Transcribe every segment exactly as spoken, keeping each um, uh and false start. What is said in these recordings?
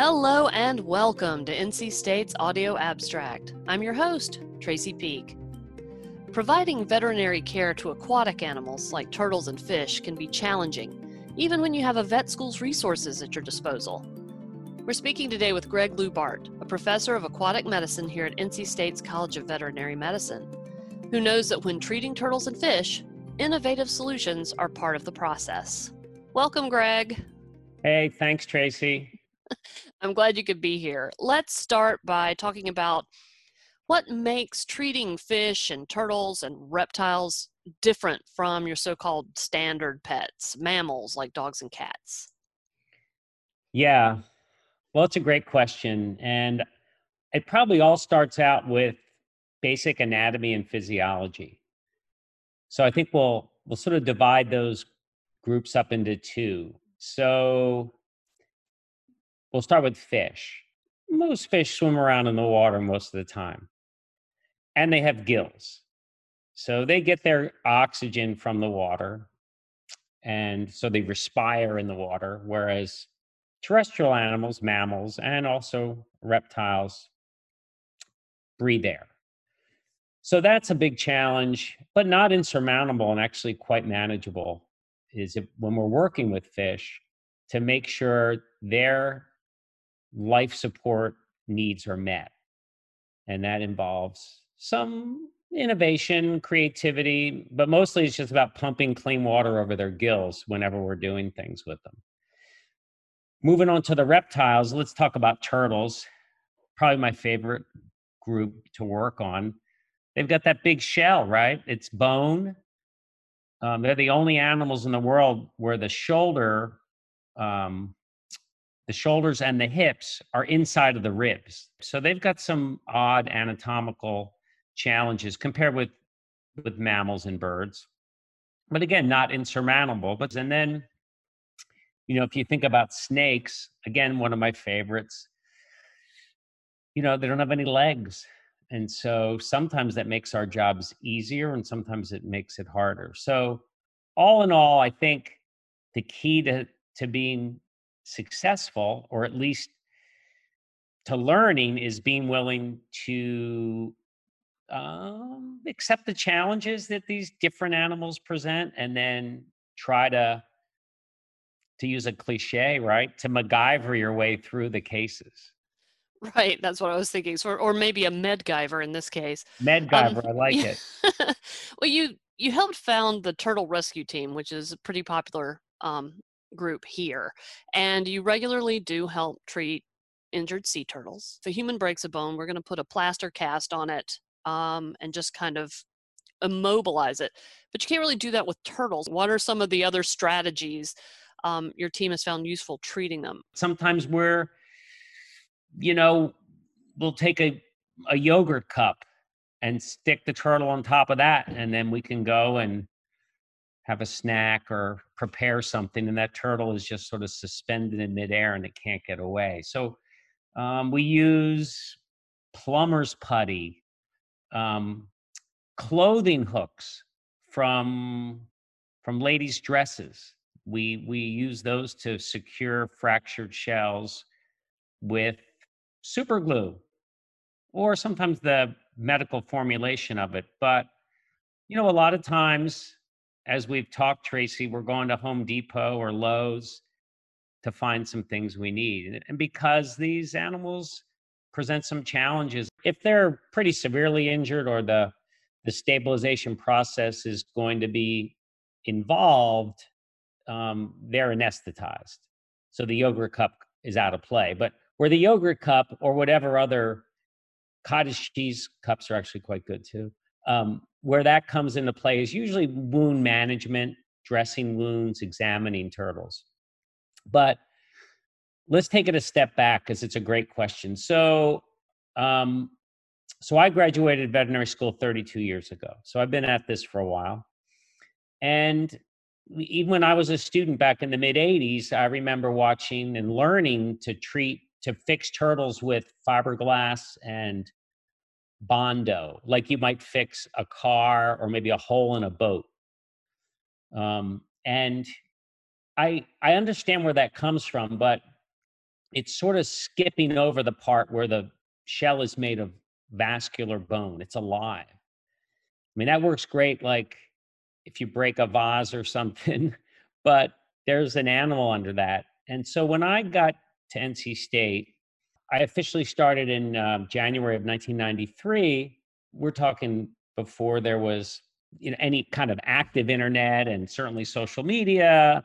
Hello and welcome to N C State's Audio Abstract. I'm your host, Tracy Peake. Providing veterinary care to aquatic animals like turtles and fish can be challenging, even when you have a vet school's resources at your disposal. We're speaking today with Greg Lewbart, a professor of aquatic medicine here at N C State's College of Veterinary Medicine, who knows that when treating turtles and fish, innovative solutions are part of the process. Welcome, Greg. Hey, thanks, Tracy. I'm glad you could be here. Let's start by talking about what makes treating fish and turtles and reptiles different from your so-called standard pets, mammals like dogs and cats. Yeah, well, it's a great question. And it probably all starts out with basic anatomy and physiology. So I think we'll, we'll sort of divide those groups up into two. So we'll start with fish. Most fish swim around in the water most of the time, and they have gills. So they get their oxygen from the water, and so they respire in the water, whereas terrestrial animals, mammals, and also reptiles breathe air. So that's a big challenge, but not insurmountable and actually quite manageable, is if, when we're working with fish, to make sure their life support needs are met. And that involves some innovation, creativity, but mostly it's just about pumping clean water over their gills whenever we're doing things with them. Moving on to the reptiles, let's talk about turtles. Probably my favorite group to work on. They've got that big shell, right? It's bone. Um, they're the only animals in the world where the shoulder, um, The shoulders and the hips are inside of the ribs. So they've got some odd anatomical challenges compared with, with mammals and birds. But again, not insurmountable. But and then, you know, if you think about snakes, again, one of my favorites, you know, they don't have any legs. And so sometimes that makes our jobs easier and sometimes it makes it harder. So all in all, I think the key to, to being successful, or at least to learning, is being willing to um, accept the challenges that these different animals present, and then try to, to use a cliche, right, to MacGyver your way through the cases. Right, that's what I was thinking. So, or, or maybe a MedGyver in this case. MedGyver, um, I like it. Well, you you helped found the Turtle Rescue Team, which is a pretty popular um, group here, and you regularly do help treat injured sea turtles. If a human breaks a bone, we're going to put a plaster cast on it um, and just kind of immobilize it. But you can't really do that with turtles. What are some of the other strategies um, your team has found useful treating them? Sometimes we're, you know, we'll take a, a yogurt cup and stick the turtle on top of that, and then we can go and have a snack or prepare something, and that turtle is just sort of suspended in midair and it can't get away. So um, we use plumber's putty, um, clothing hooks from from ladies' dresses. We we use those to secure fractured shells with super glue, or sometimes the medical formulation of it. But you know, a lot of times, as we've talked, Tracy, we're going to Home Depot or Lowe's to find some things we need. And because these animals present some challenges, if they're pretty severely injured or the, the stabilization process is going to be involved, um, they're anesthetized. So the yogurt cup is out of play. But where the yogurt cup or whatever other, cottage cheese cups are actually quite good too, um, where that comes into play is usually wound management, dressing wounds, examining turtles. But let's take it a step back, because it's a great question. So, um, so I graduated veterinary school thirty-two years ago. So I've been at this for a while. And even when I was a student back in the mid eighties, I remember watching and learning to treat, to fix turtles with fiberglass and Bondo, like you might fix a car or maybe a hole in a boat. Um, and I I understand where that comes from, but it's sort of skipping over the part where the shell is made of vascular bone. It's alive. I mean, that works great, like if you break a vase or something, but there's an animal under that. And so when I got to N C State, I officially started in uh, January of nineteen ninety-three. We're talking before there was, you know, any kind of active internet and certainly social media,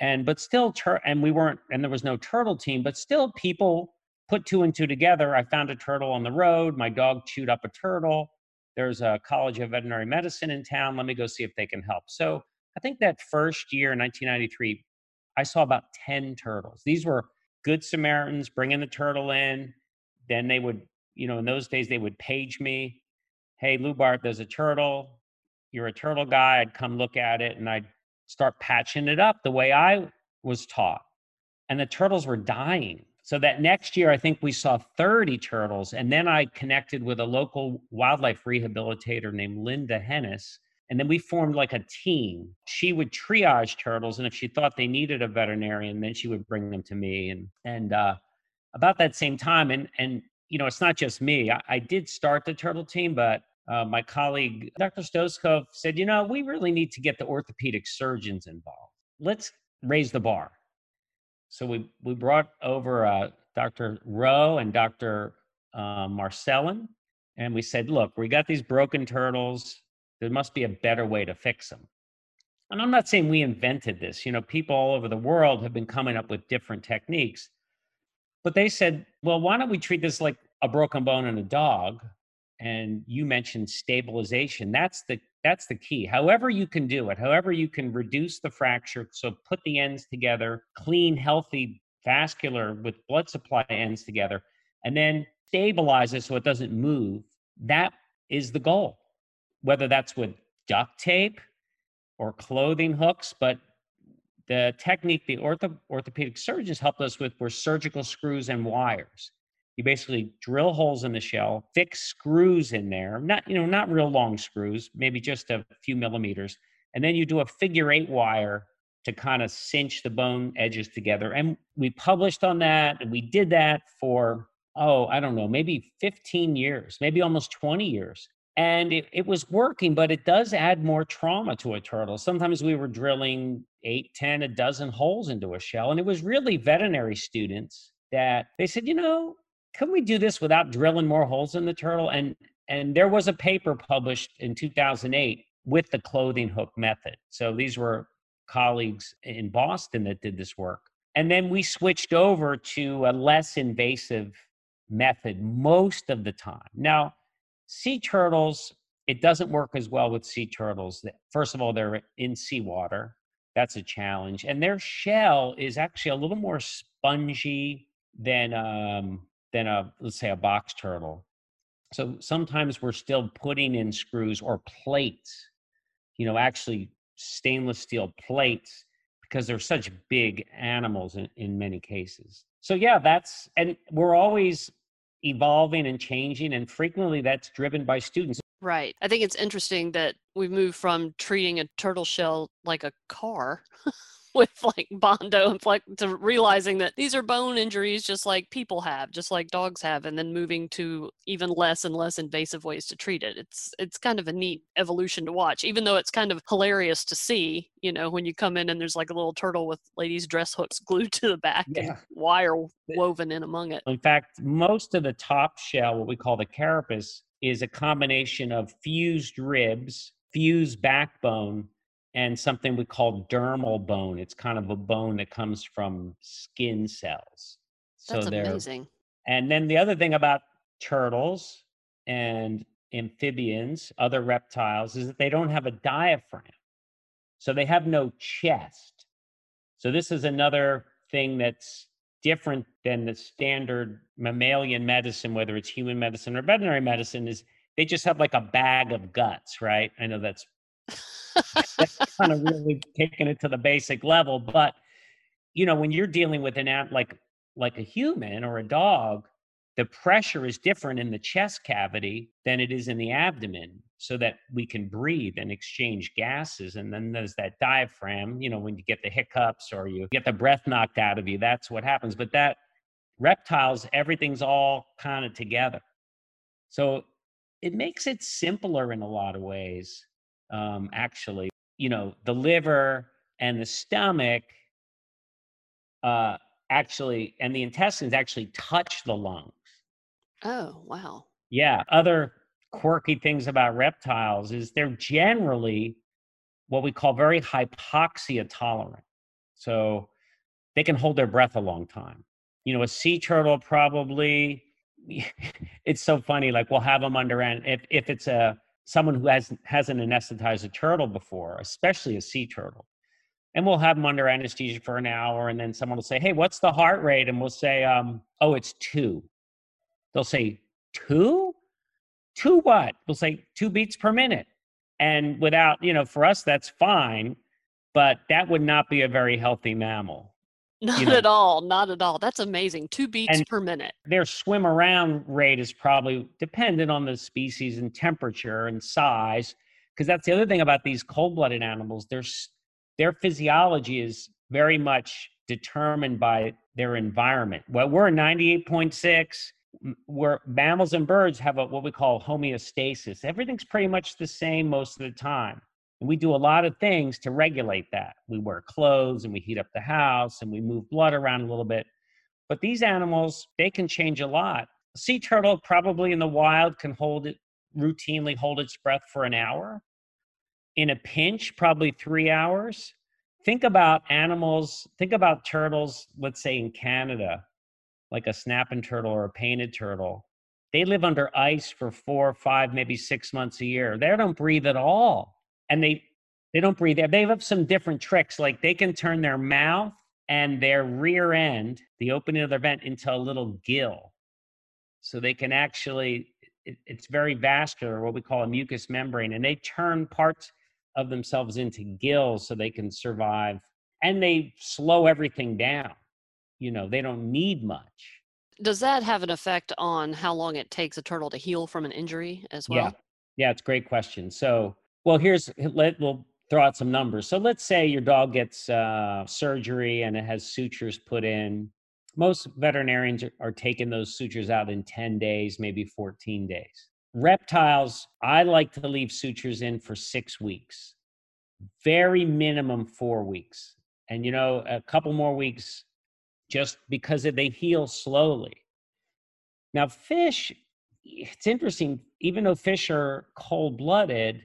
and but still, tur- and we weren't, and there was no turtle team, but still people put two and two together. I found a turtle on the road. My dog chewed up a turtle. There's a College of Veterinary Medicine in town. Let me go see if they can help. So I think that first year in nineteen ninety-three, I saw about ten turtles. These were Good Samaritans bringing the turtle in. Then they would, you know, in those days, they would page me. Hey, Lewbart, there's a turtle. You're a turtle guy. I'd come look at it, and I'd start patching it up the way I was taught. And the turtles were dying. So that next year, I think we saw thirty turtles. And then I connected with a local wildlife rehabilitator named Linda Hennis. And then we formed like a team. She would triage turtles, and if she thought they needed a veterinarian, then she would bring them to me. And and uh, about that same time, and and you know, it's not just me. I, I did start the turtle team, but uh, my colleague Doctor Stoskov said, you know, we really need to get the orthopedic surgeons involved. Let's raise the bar. So we we brought over uh, Doctor Rowe and Doctor Uh, Marcellin, and we said, look, we got these broken turtles. There must be a better way to fix them. And I'm not saying we invented this. You know, people all over the world have been coming up with different techniques. But they said, well, why don't we treat this like a broken bone in a dog? And you mentioned stabilization. That's the that's the key. However you can do it, however you can reduce the fracture, so put the ends together, clean, healthy, vascular with blood supply ends together, and then stabilize it so it doesn't move. That is the goal. Whether that's with duct tape or clothing hooks, but the technique the ortho, orthopedic surgeons helped us with were surgical screws and wires. You basically drill holes in the shell, fix screws in there, not, you know, not real long screws, maybe just a few millimeters, and then you do a figure eight wire to kind of cinch the bone edges together. And we published on that, and we did that for, oh, I don't know, maybe fifteen years, maybe almost twenty years. And it, it was working, but it does add more trauma to a turtle. Sometimes we were drilling eight, ten, a dozen holes into a shell. And it was really veterinary students that they said, you know, can we do this without drilling more holes in the turtle? And, and there was a paper published in two thousand eight with the clothing hook method. So these were colleagues in Boston that did this work. And then we switched over to a less invasive method most of the time. Now, sea turtles, it doesn't work as well with sea turtles. First of all, they're in seawater. That's a challenge. And their shell is actually a little more spongy than, um, than a, let's say, a box turtle. So sometimes we're still putting in screws or plates, you know, actually stainless steel plates, because they're such big animals in, in many cases. So yeah, that's, and we're always evolving and changing, and frequently that's driven by students. Right. I think it's interesting that we moved from treating a turtle shell like a car with like Bondo and like to realizing that these are bone injuries just like people have, just like dogs have, and then moving to even less and less invasive ways to treat it. It's it's kind of a neat evolution to watch, even though it's kind of hilarious to see, you know, when you come in and there's like a little turtle with ladies' dress hooks glued to the back yeah. and wire woven in among it. In fact, most of the top shell, what we call the carapace, is a combination of fused ribs, fused backbone, and something we call dermal bone. It's kind of a bone that comes from skin cells. That's so amazing. And then the other thing about turtles and amphibians, other reptiles, is that they don't have a diaphragm. So they have no chest. So this is another thing that's different than the standard mammalian medicine, whether it's human medicine or veterinary medicine, is they just have like a bag of guts, right? I know that's that's kind of really taking it to the basic level, but you know, when you're dealing with an ant like like a human or a dog, the pressure is different in the chest cavity than it is in the abdomen, so that we can breathe and exchange gases. And then there's that diaphragm. You know, when you get the hiccups or you get the breath knocked out of you, that's what happens. But that reptiles, everything's all kind of together. So it makes it simpler in a lot of ways, um, actually. You know, the liver and the stomach uh, actually, and the intestines actually touch the lungs. Oh, wow. Yeah. Other quirky things about reptiles is they're generally what we call very hypoxia tolerant. So they can hold their breath a long time. You know, a sea turtle probably, it's so funny, like we'll have them under, and if, if it's a, someone who has, hasn't anesthetized a turtle before, especially a sea turtle, and we'll have them under anesthesia for an hour, and then someone will say, hey, what's the heart rate? And we'll say, um, oh, it's two. They'll say, two? Two what? We'll say, two beats per minute. And without, you know, for us, that's fine, but that would not be a very healthy mammal. Not you know? at all. Not at all. That's amazing. Two beats and per minute. Their swim around rate is probably dependent on the species and temperature and size, because that's the other thing about these cold-blooded animals. Their, their physiology is very much determined by their environment. Well, we're ninety-eight point six. Where mammals and birds have a, what we call homeostasis. Everything's pretty much the same most of the time. And we do a lot of things to regulate that. We wear clothes and we heat up the house and we move blood around a little bit. But these animals, they can change a lot. A sea turtle probably in the wild can hold it, routinely hold its breath for an hour. In a pinch, probably three hours. Think about animals, think about turtles, let's say in Canada, like a snapping turtle or a painted turtle. They live under ice for four, five, maybe six months a year. They don't breathe at all. And they, they don't breathe. They have some different tricks. Like they can turn their mouth and their rear end, the opening of their vent, into a little gill. So they can actually, it, it's very vascular, what we call a mucous membrane. And they turn parts of themselves into gills so they can survive. And they slow everything down. You know, they don't need much. Does that have an effect on how long it takes a turtle to heal from an injury as well? Yeah, yeah, it's a great question. So, well, here's, let, we'll throw out some numbers. So let's say your dog gets uh, surgery and it has sutures put in. Most veterinarians are, are taking those sutures out in ten days, maybe fourteen days. Reptiles, I like to leave sutures in for six weeks, very minimum four weeks. And, you know, a couple more weeks, just because they heal slowly. Now fish, it's interesting, even though fish are cold-blooded,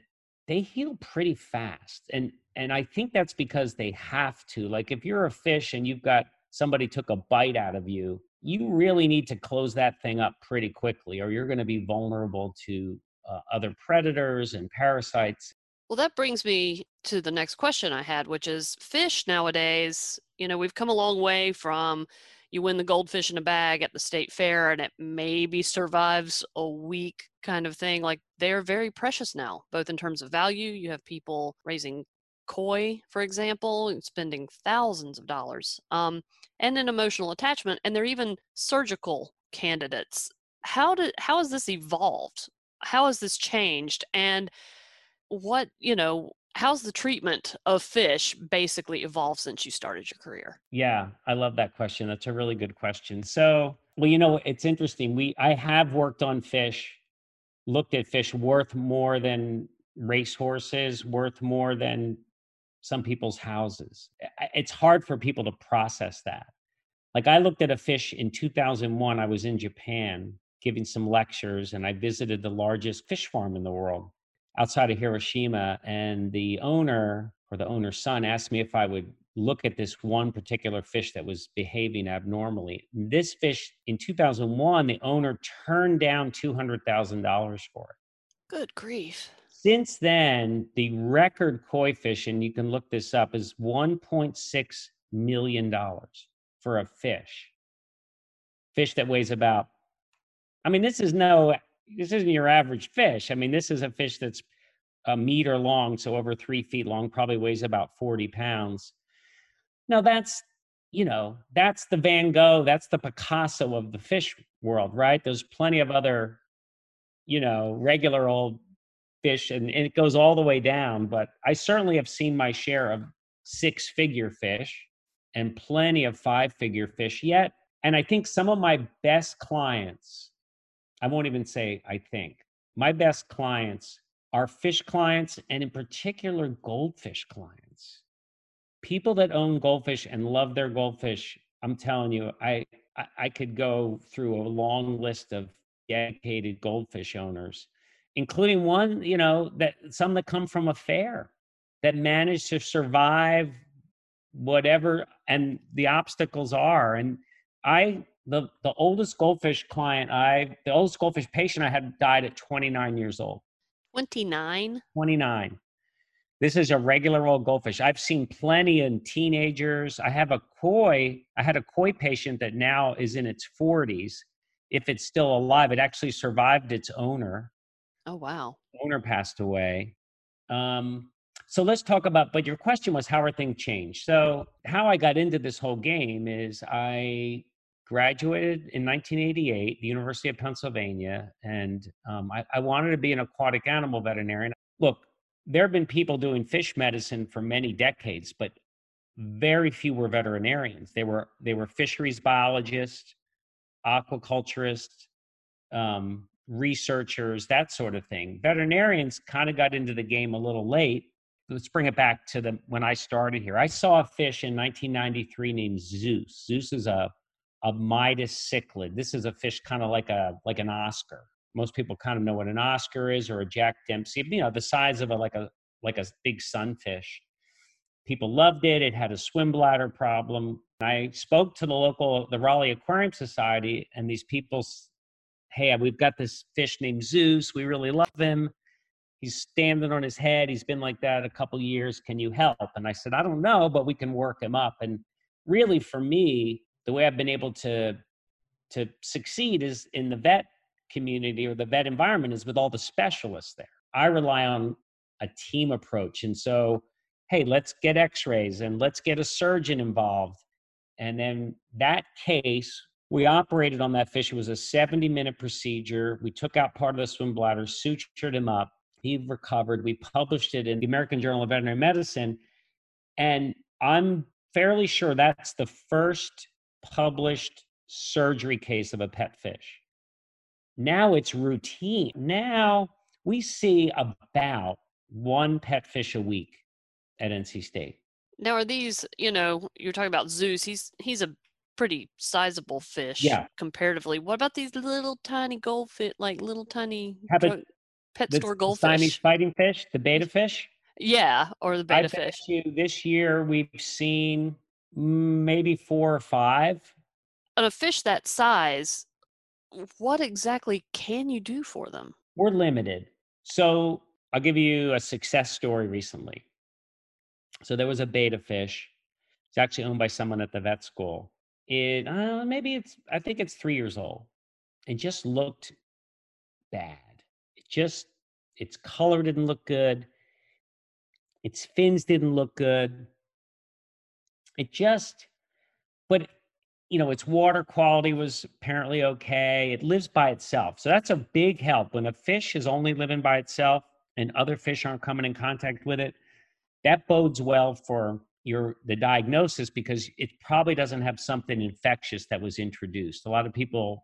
they heal pretty fast. And, and I think that's because they have to. Like if you're a fish and you've got somebody took a bite out of you, you really need to close that thing up pretty quickly, or you're going to be vulnerable to uh, other predators and parasites. Well, that brings me to the next question I had, which is fish nowadays, you know, we've come a long way from you win the goldfish in a bag at the state fair and it maybe survives a week kind of thing. Like they're very precious now, both in terms of value. You have people raising koi, for example, and spending thousands of dollars, um, and an emotional attachment. And they're even surgical candidates. How did, how has this evolved? How has this changed? And what, you know, how's the treatment of fish basically evolved since you started your career? Yeah, I love that question. That's a really good question. So, well, you know, it's interesting. We, I have worked on fish, looked at fish worth more than racehorses, worth more than some people's houses. It's hard for people to process that. Like I looked at a fish in two thousand one, I was in Japan giving some lectures and I visited the largest fish farm in the world, outside of Hiroshima, and the owner or the owner's son asked me if I would look at this one particular fish that was behaving abnormally. This fish in two thousand one, the owner turned down two hundred thousand dollars for it. Good grief. Since then, the record koi fish, and you can look this up, is one point six million dollars for a fish. Fish that weighs about, I mean, this is no... this isn't your average fish. I mean, this is a fish that's a meter long, so over three feet long, probably weighs about forty pounds. Now that's, you know, that's the Van Gogh, that's the Picasso of the fish world, right? There's plenty of other, you know, regular old fish, and, and it goes all the way down, but I certainly have seen my share of six-figure fish and plenty of five-figure fish, yet And I think some of my best clients, I won't even say I think, my best clients are fish clients, and in particular, goldfish clients. People that own goldfish and love their goldfish, I'm telling you, I, I, I could go through a long list of dedicated goldfish owners, including one, you know, that some that come from a fair that manage to survive whatever and the obstacles are. And I, the, the oldest goldfish client, I, the oldest goldfish patient I had died at twenty-nine years old. twenty-nine? twenty-nine. This is a regular old goldfish. I've seen plenty in teenagers. I have a koi, I had a koi patient that now is in its forties. If it's still alive, it actually survived its owner. Oh, wow. The owner passed away. Um, so let's talk about, but your question was, how are things changed? So how I got into this whole game is I graduated in nineteen eighty-eight, the University of Pennsylvania, and um, I, I wanted to be an aquatic animal veterinarian. Look, there have been people doing fish medicine for many decades, but very few were veterinarians. They were, they were fisheries biologists, aquaculturists, um, researchers, that sort of thing. Veterinarians kind of got into the game a little late. Let's bring it back to the, when I started here. I saw a fish in nineteen ninety-three named Zeus. Zeus is a, a Midas cichlid. This is a fish kind of like a, like an Oscar. Most people kind of know what an Oscar is, or a Jack Dempsey, you know, the size of a, like a, like a big sunfish. People loved it. It had a swim bladder problem. And I spoke to the local, the Raleigh Aquarium Society, and these people, hey, we've got this fish named Zeus. We really love him. He's standing on his head. He's been like that a couple years. Can you help? And I said, I don't know, but we can work him up. And really for me, the way I've been able to, to succeed is in the vet community or the vet environment is with all the specialists there. I rely on a team approach. And so, hey, let's get x-rays and let's get a surgeon involved. And then that case, we operated on that fish. It was a seventy minute procedure. We took out part of the swim bladder, sutured him up. He recovered. We published it in the American Journal of Veterinary Medicine. And I'm fairly sure that's the first published surgery case of a pet fish. Now it's routine. Now we see about one pet fish a week at N C State. Now are these, you know, you're talking about Zeus. He's he's a pretty sizable fish, yeah, comparatively. What about these little tiny goldfish, like little tiny a, pet store goldfish? Tiny fighting fish, the betta fish? Yeah, or the betta I fish. You, this year we've seen maybe four or five. On a fish that size, what exactly can you do for them? We're limited. So I'll give you a success story recently. So there was a betta fish. It's actually owned by someone at the vet school. It uh, maybe it's, I think it's three years old. It just looked bad. It just, its color didn't look good. Its fins didn't look good. It just, but you know, its water quality was apparently okay. It lives by itself. So that's a big help. When a fish is only living by itself and other fish aren't coming in contact with it, that bodes well for your the diagnosis, because it probably doesn't have something infectious that was introduced. A lot of people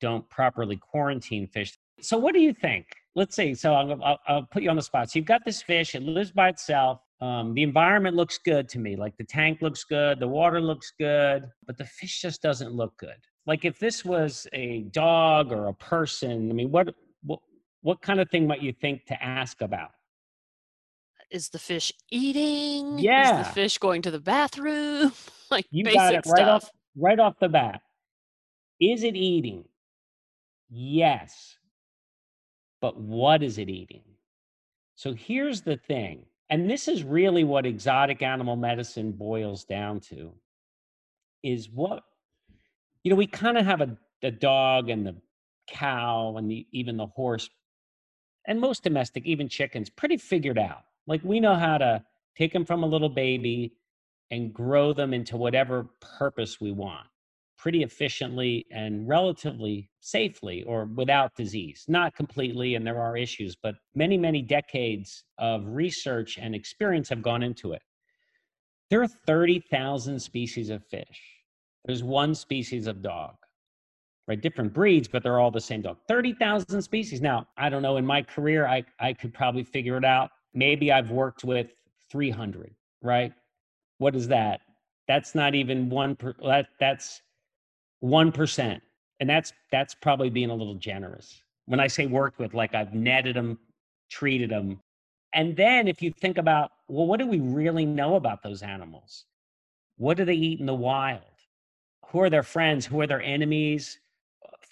don't properly quarantine fish. So what do you think? Let's see. So I'll, I'll, I'll put you on the spot. So you've got this fish. It lives by itself. Um, the environment looks good to me. Like the tank looks good, the water looks good, but the fish just doesn't look good. Like if this was a dog or a person, I mean, what what, what kind of thing might you think to ask about? Is the fish eating? Yeah. Is the fish going to the bathroom? Like you basic got it right stuff. Off, right off the bat. Is it eating? Yes. But what is it eating? So here's the thing. And this is really what exotic animal medicine boils down to, is what, you know, we kind of have a, a dog and the cow and the, even the horse, and most domestic, even chickens, pretty figured out. Like we know how to take them from a little baby and grow them into whatever purpose we want, pretty efficiently and relatively safely or without disease. Not completely, and there are issues, but many, many decades of research and experience have gone into it. There are thirty thousand species of fish. There's one species of dog, right? Different breeds, but they're all the same dog. thirty thousand species. Now, I don't know, in my career, I, I could probably figure it out. Maybe I've worked with three hundred, right? What is that? That's not even one, per, that, that's one percent. And that's, that's probably being a little generous. When I say worked with, like I've netted them, treated them. And then if you think about, well, what do we really know about those animals? What do they eat in the wild? Who are their friends? Who are their enemies?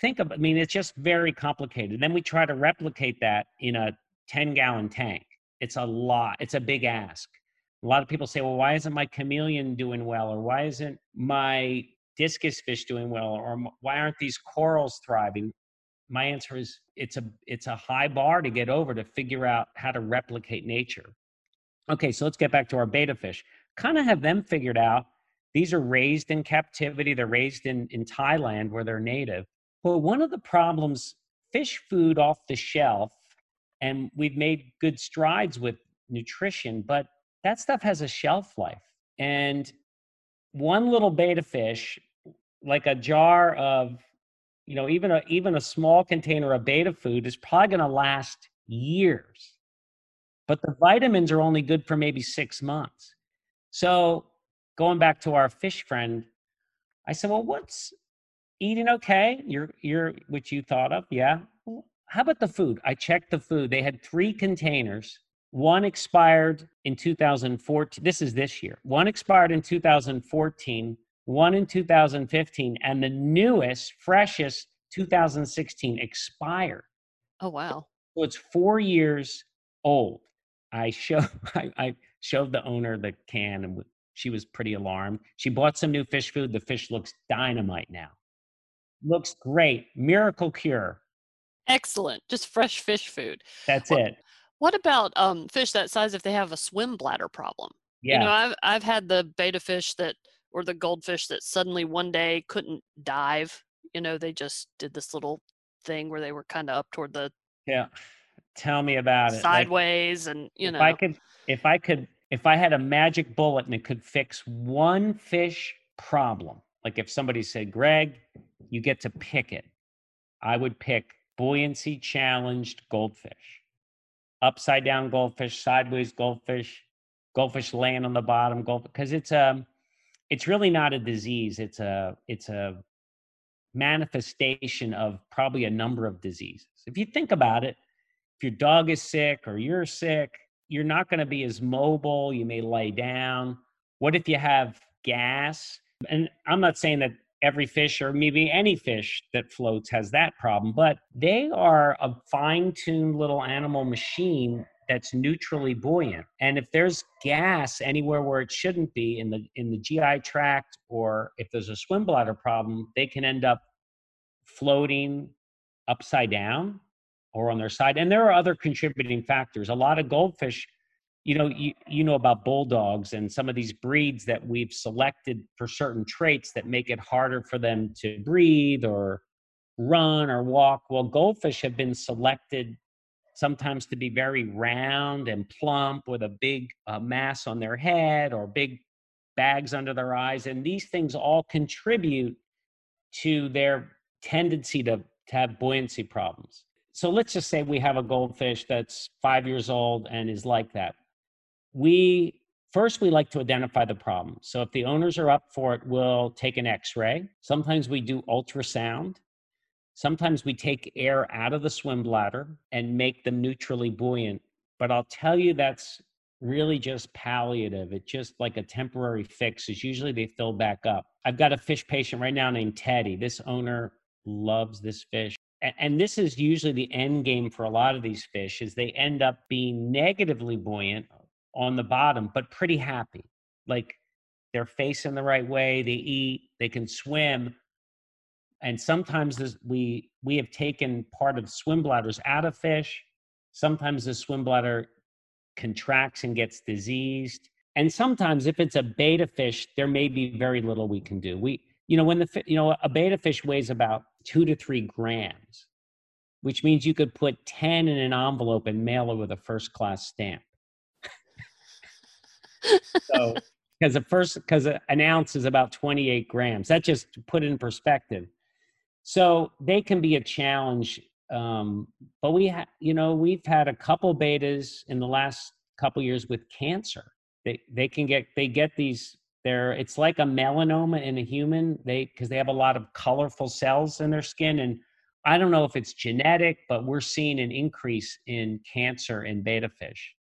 Think of, I mean, it's just very complicated. Then we try to replicate that in a ten gallon tank. It's a lot. It's a big ask. A lot of people say, well, why isn't my chameleon doing well? Or why isn't my discus fish doing well? Or why aren't these corals thriving? My answer is it's a, it's a high bar to get over to figure out how to replicate nature. Okay, so let's get back to our betta fish. Kind of have them figured out. These are raised in captivity. They're raised in, in Thailand where they're native. Well, one of the problems, fish food off the shelf, and we've made good strides with nutrition, but that stuff has a shelf life. And one little betta fish, like a jar of, you know, even a, even a small container of betta food is probably going to last years. But the vitamins are only good for maybe six months. So going back to our fish friend, I said, well, what's eating okay? You're, you're, which you thought of, yeah. How about the food? I checked the food. They had three containers. One expired in two thousand fourteen. This is this year. One expired in two thousand fourteen, one in two thousand fifteen, and the newest, freshest, two thousand sixteen expired. Oh, wow. So it's four years old. I showed, I, I showed the owner the can, and she was pretty alarmed. She bought some new fish food. The fish looks dynamite now. Looks great. Miracle cure. Excellent. Just fresh fish food. That's well, it. What about um, fish that size if they have a swim bladder problem? Yeah. You know, I've, I've had the betta fish that, or the goldfish that suddenly one day couldn't dive. You know, they just did this little thing where they were kind of up toward the. Yeah. Tell me about sideways it. Sideways like, and, you know. If I could, if I could, if I had a magic bullet and it could fix one fish problem, like if somebody said, Greg, you get to pick it, I would pick buoyancy challenged goldfish, upside down goldfish, sideways goldfish, goldfish laying on the bottom, goldfish, because it's a, it's really not a disease. It's a, it's a manifestation of probably a number of diseases. If you think about it, if your dog is sick or you're sick, you're not going to be as mobile. You may lay down. What if you have gas? And I'm not saying that every fish or maybe any fish that floats has that problem, but they are a fine-tuned little animal machine that's neutrally buoyant. And if there's gas anywhere where it shouldn't be in the, in the G I tract, or if there's a swim bladder problem, they can end up floating upside down or on their side. And there are other contributing factors. A lot of goldfish, you know, you, you know about bulldogs and some of these breeds that we've selected for certain traits that make it harder for them to breathe or run or walk. Well, goldfish have been selected sometimes to be very round and plump with a big uh, mass on their head or big bags under their eyes. And these things all contribute to their tendency to, to have buoyancy problems. So let's just say we have a goldfish that's five years old and is like that. We first, we like to identify the problem. So if the owners are up for it, we'll take an x-ray. Sometimes we do ultrasound. Sometimes we take air out of the swim bladder and make them neutrally buoyant. But I'll tell you, that's really just palliative. It's just like a temporary fix. It's usually they fill back up. I've got a fish patient right now named Teddy. This owner loves this fish. And this is usually the end game for a lot of these fish, is they end up being negatively buoyant on the bottom, but pretty happy. Like they're facing the right way, they eat, they can swim. And sometimes this, we we have taken part of swim bladders out of fish. Sometimes the swim bladder contracts and gets diseased. And sometimes if it's a betta fish, there may be very little we can do. We, you know, when the, you know, a betta fish weighs about two to three grams, which means you could put ten in an envelope and mail it with a first class stamp. So because the first, because an ounce is about twenty-eight grams. That's just to put in perspective. So they can be a challenge. Um, but we, ha you know, we've had a couple betas in the last couple years with cancer. They, they can get, they get these, they're, it's like a melanoma in a human. They, cause they have a lot of colorful cells in their skin. And I don't know if it's genetic, but we're seeing an increase in cancer in beta fish.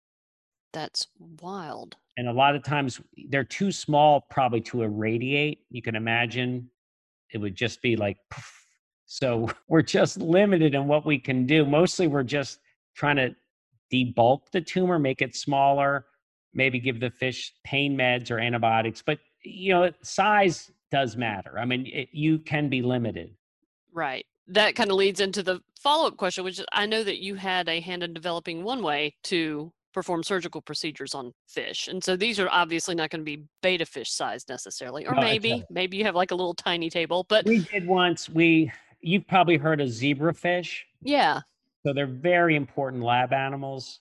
That's wild. And a lot of times they're too small probably to irradiate. You can imagine it would just be like, poof. So we're just limited in what we can do. Mostly we're just trying to debulk the tumor, make it smaller, maybe give the fish pain meds or antibiotics. But, you know, size does matter. I mean, it, you can be limited. Right. That kind of leads into the follow-up question, which is, I know that you had a hand in developing one way to perform surgical procedures on fish. And so these are obviously not going to be beta fish size necessarily, or no, maybe, maybe you have like a little tiny table, but we did once we, you've probably heard of zebrafish. Yeah. So they're very important lab animals.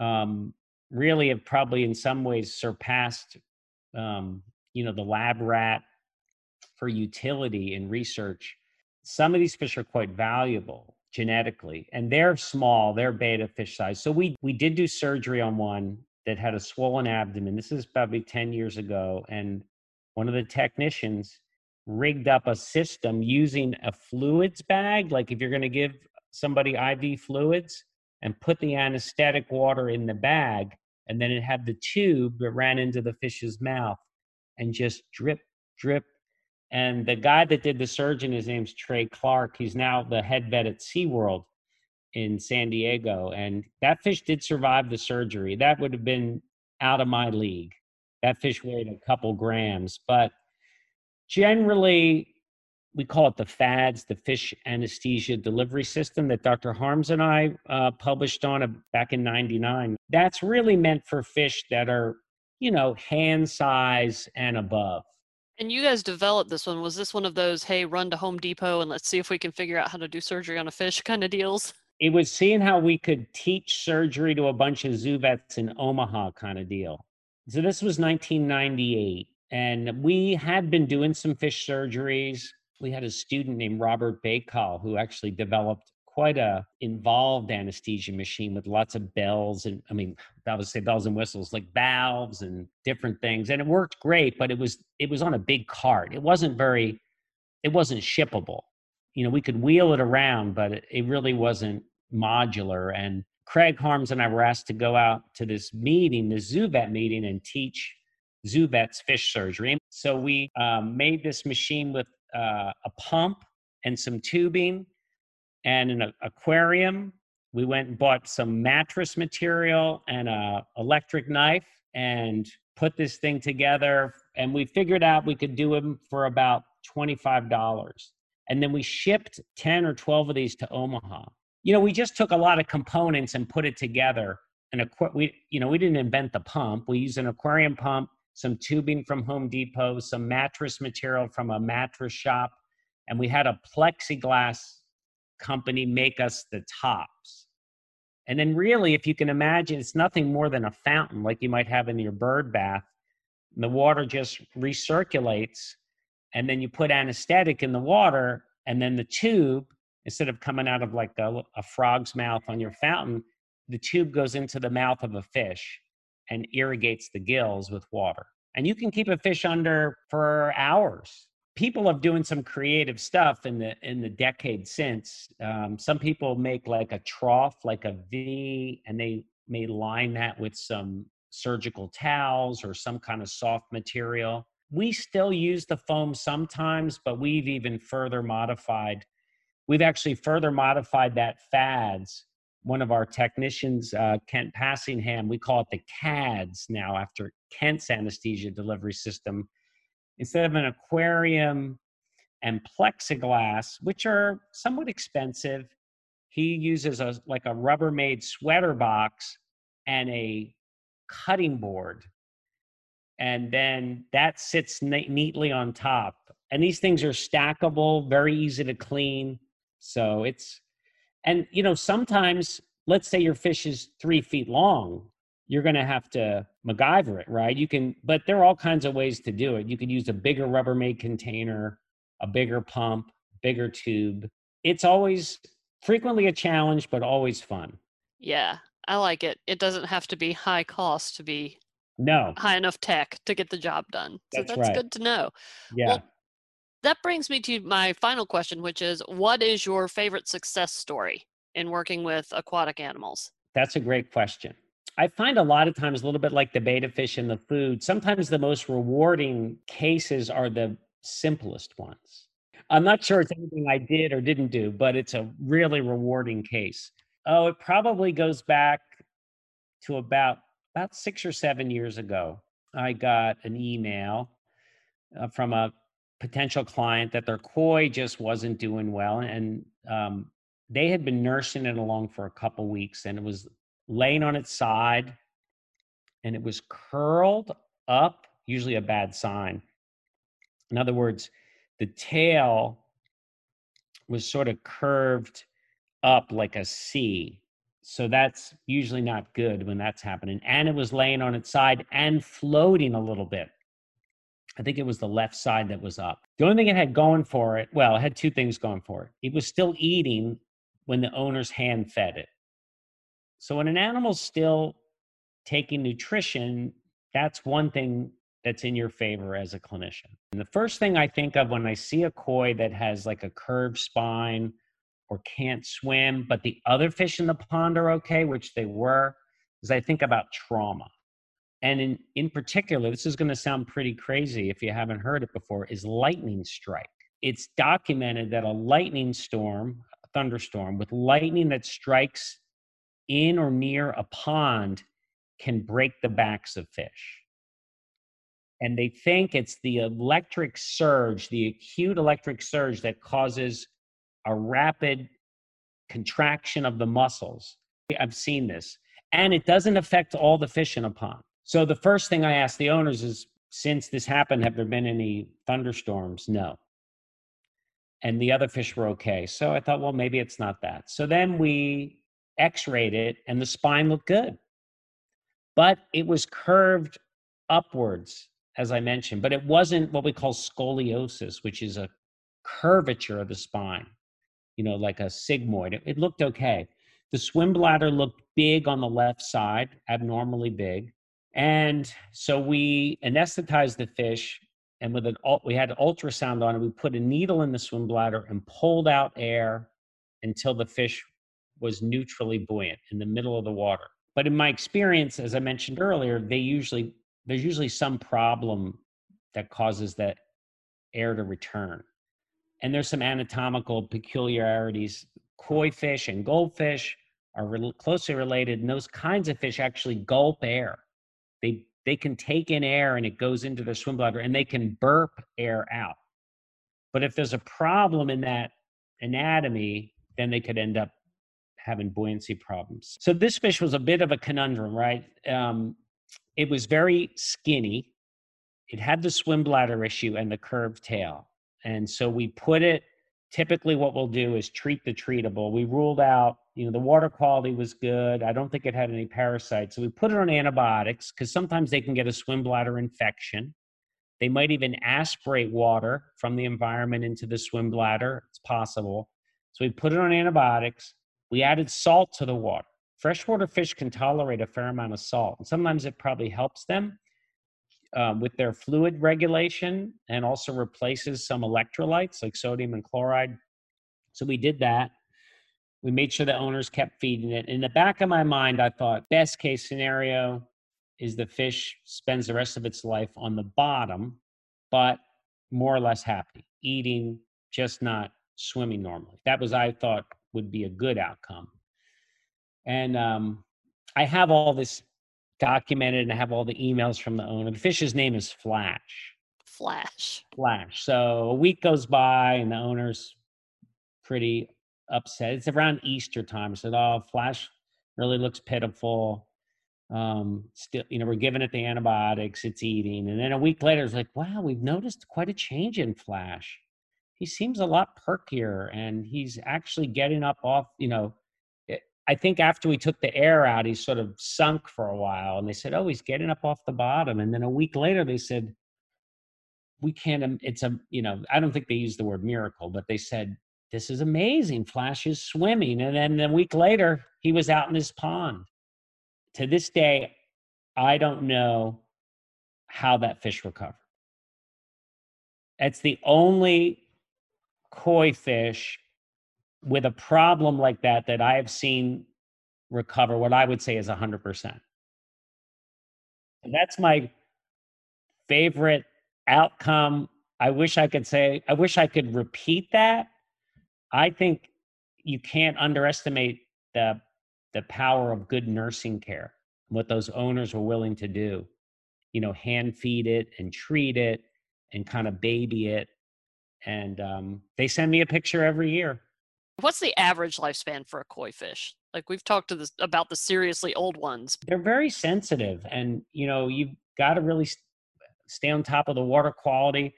Um, really have probably in some ways surpassed, um, you know, the lab rat for utility in research. Some of these fish are quite valuable genetically, and they're small, they're beta fish size. So we, we did do surgery on one that had a swollen abdomen. This is probably ten years ago. And one of the technicians rigged up a system using a fluids bag. Like if you're going to give somebody I V fluids, and put the anesthetic water in the bag, and then it had the tube that ran into the fish's mouth and just drip, drip. And the guy that did the surgeon, his name's Trey Clark. He's now the head vet at SeaWorld in San Diego. And that fish did survive the surgery. That would have been out of my league. That fish weighed a couple grams. But generally, we call it the FADS, the Fish Anesthesia Delivery System, that Doctor Harms and I uh, published on a, back in ninety-nine. That's really meant for fish that are, you know, hand size and above. And you guys developed this one. Was this one of those, hey, run to Home Depot and let's see if we can figure out how to do surgery on a fish kind of deals? It was seeing how we could teach surgery to a bunch of zoo vets in Omaha kind of deal. So this was nineteen ninety-eight, and we had been doing some fish surgeries. We had a student named Robert Bacall who actually developed quite a involved anesthesia machine with lots of bells and, I mean, I would say bells and whistles, like valves and different things. And it worked great, but it was, it was on a big cart. It wasn't very, it wasn't shippable. You know, we could wheel it around, but it, it really wasn't modular. And Craig Harms and I were asked to go out to this meeting, the zoo vet meeting, and teach zoo vets fish surgery. So we um, made this machine with Uh, a pump and some tubing and an aquarium. We went and bought some mattress material and a electric knife and put this thing together. And we figured out we could do them for about twenty-five dollars. And then we shipped ten or twelve of these to Omaha. You know, we just took a lot of components and put it together. And we, you know, we didn't invent the pump. We used an aquarium pump, some tubing from Home Depot, some mattress material from a mattress shop. And we had a plexiglass company make us the tops. And then really, if you can imagine, it's nothing more than a fountain like you might have in your bird bath. And the water just recirculates. And then you put anesthetic in the water. And then the tube, instead of coming out of like a, a frog's mouth on your fountain, the tube goes into the mouth of a fish and irrigates the gills with water. And you can keep a fish under for hours. People have doing some creative stuff in the in the decade since. Um, some people make like a trough, like a V, and they may line that with some surgical towels or some kind of soft material. We still use the foam sometimes, but we've even further modified. We've actually further modified that FADS. One of our technicians, uh, Kent Passingham, we call it the C A D S now after Kent's anesthesia delivery system. Instead of an aquarium and plexiglass, which are somewhat expensive, he uses a, like a Rubbermaid sweater box and a cutting board. And then that sits ne- neatly on top. And these things are stackable, very easy to clean. So it's, and, you know, sometimes, let's say your fish is three feet long. you're going to have to MacGyver it, right? You can, but there are all kinds of ways to do it. You could use a bigger Rubbermaid container, a bigger pump, bigger tube. It's always frequently a challenge, but always fun. Yeah, I like it. It doesn't have to be high cost to be no high enough tech to get the job done. So that's, that's right. Good to know. Yeah. Well, that brings me to my final question, which is, what is your favorite success story in working with aquatic animals? That's a great question. I find a lot of times, a little bit like the betta fish and the food, sometimes the most rewarding cases are the simplest ones. I'm not sure it's anything I did or didn't do, but it's a really rewarding case. Oh, it probably goes back to about, about six or seven years ago. I got an email uh, from a potential client that their koi just wasn't doing well. And um, they had been nursing it along for a couple weeks, and it was laying on its side, and it was curled up, usually a bad sign. In other words, the tail was sort of curved up like a C. So that's usually not good when that's happening. And it was laying on its side and floating a little bit. I think it was the left side that was up. The only thing it had going for it, well, it had two things going for it. It was still eating when the owner's hand fed it. So when an animal's still taking nutrition, that's one thing that's in your favor as a clinician. And the first thing I think of when I see a koi that has like a curved spine or can't swim, but the other fish in the pond are okay, which they were, is I think about trauma. And in, in particular, this is going to sound pretty crazy if you haven't heard it before, is lightning strike. It's documented that a lightning storm, a thunderstorm with lightning that strikes in or near a pond can break the backs of fish. And they think it's the electric surge, the acute electric surge that causes a rapid contraction of the muscles. I've seen this. And it doesn't affect all the fish in a pond. So the first thing I ask the owners is, since this happened, have there been any thunderstorms? No. And the other fish were okay. So I thought, well, maybe it's not that. So then we x-rayed it, and the spine looked good, but it was curved upwards, as I mentioned, but it wasn't what we call scoliosis, which is a curvature of the spine, you know, like a sigmoid. It, it looked okay. The swim bladder looked big on the left side, abnormally big. And so we anesthetized the fish, and with an we had ultrasound on it. We put a needle in the swim bladder and pulled out air until the fish was neutrally buoyant in the middle of the water. But in my experience, as I mentioned earlier, they usually there's usually some problem that causes that air to return. And there's some anatomical peculiarities. Koi fish and goldfish are re- closely related, and those kinds of fish actually gulp air. They they can take in air and it goes into their swim bladder, and they can burp air out. But if there's a problem in that anatomy, then they could end up having buoyancy problems. So this fish was a bit of a conundrum, right? Um, it was very skinny. It had the swim bladder issue and the curved tail. And so we put it, typically what we'll do is treat the treatable. We ruled out, you know, the water quality was good. I don't think it had any parasites. So we put it on antibiotics because sometimes they can get a swim bladder infection. They might even aspirate water from the environment into the swim bladder. It's possible. So we put it on antibiotics. We added salt to the water. Freshwater fish can tolerate a fair amount of salt, and sometimes it probably helps them uh, with their fluid regulation and also replaces some electrolytes like sodium and chloride. So we did that. We made sure the owners kept feeding it. In the back of my mind, I thought best case scenario is the fish spends the rest of its life on the bottom, but more or less happy, eating, just not swimming normally. That was, I thought, would be a good outcome. And um, I have all this documented, and I have all the emails from the owner. The fish's name is Flash. Flash. Flash. So a week goes by, and the owner's pretty upset. It's around Easter time. I said, oh, Flash really looks pitiful. Um, still, you know, we're giving it the antibiotics, it's eating. And then a week later, it's like, wow, we've noticed quite a change in Flash. He seems a lot perkier, and he's actually getting up off, you know, I think after we took the air out, he sort of sunk for a while. And they said, oh, he's getting up off the bottom. And then a week later, they said, we can't, it's a, you know, I don't think they used the word miracle, but they said, this is amazing. Flash is swimming. And then a week later, he was out in his pond. To this day, I don't know how that fish recovered. That's the only koi fish with a problem like that that I have seen recover what I would say is one hundred percent. And that's my favorite outcome. I wish I could say, I wish I could repeat that. I think you can't underestimate the, the power of good nursing care, what those owners are willing to do, you know, hand feed it and treat it and kind of baby it. And um, they send me a picture every year. What's the average lifespan for a koi fish? Like, we've talked to this, about the seriously old ones. They're very sensitive, and you know, you've got to really st- stay on top of the water quality.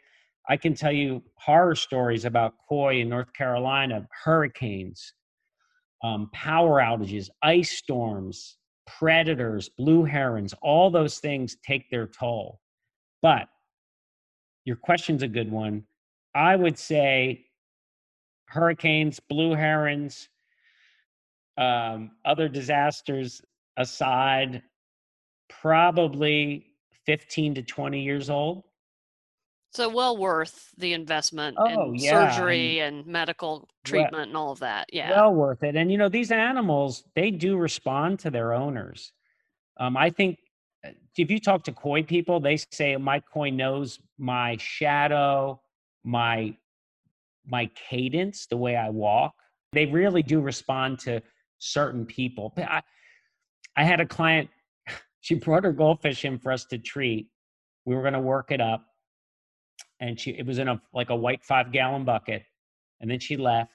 I can tell you horror stories about koi in North Carolina, hurricanes, um, power outages, ice storms, predators, blue herons, all those things take their toll. But your question's a good one. I would say hurricanes, blue herons, um, other disasters aside, probably fifteen to twenty years old. So well worth the investment oh, in yeah. surgery and, and medical treatment well, and all of that. Yeah, well worth it. And, you know, these animals, they do respond to their owners. Um, I think if you talk to koi people, they say, my koi knows my shadow, my my cadence, the way I walk. They really do respond to certain people. I, I had a client, she brought her goldfish in for us to treat. We were going to work it up. And she, it was in a like a white five gallon bucket. And then she left.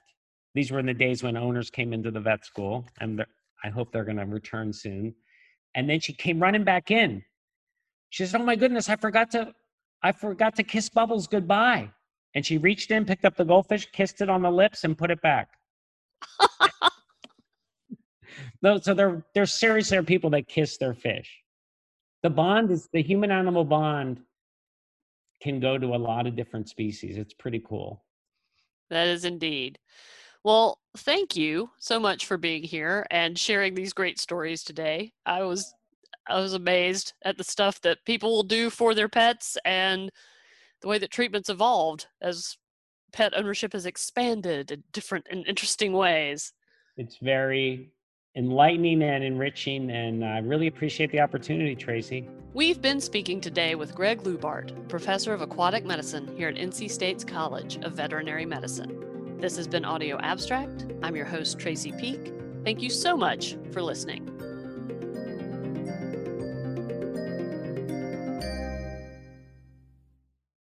These were in the days when owners came into the vet school, and I hope they're going to return soon. And then she came running back in. She says, oh my goodness, I forgot to, I forgot to kiss Bubbles goodbye. And she reached in, picked up the goldfish, kissed it on the lips, and put it back. No, so there, there seriously are people that kiss their fish. The bond is, the human-animal bond can go to a lot of different species. It's pretty cool. That is indeed. Well, thank you so much for being here and sharing these great stories today. I was, I was amazed at the stuff that people will do for their pets and the way that treatment's evolved as pet ownership has expanded in different and interesting ways. It's very enlightening and enriching, and I really appreciate the opportunity, Tracy. We've been speaking today with Greg Lewbart, professor of aquatic medicine here at N C State's College of Veterinary Medicine. This has been Audio Abstract. I'm your host, Tracy Peake. Thank you so much for listening.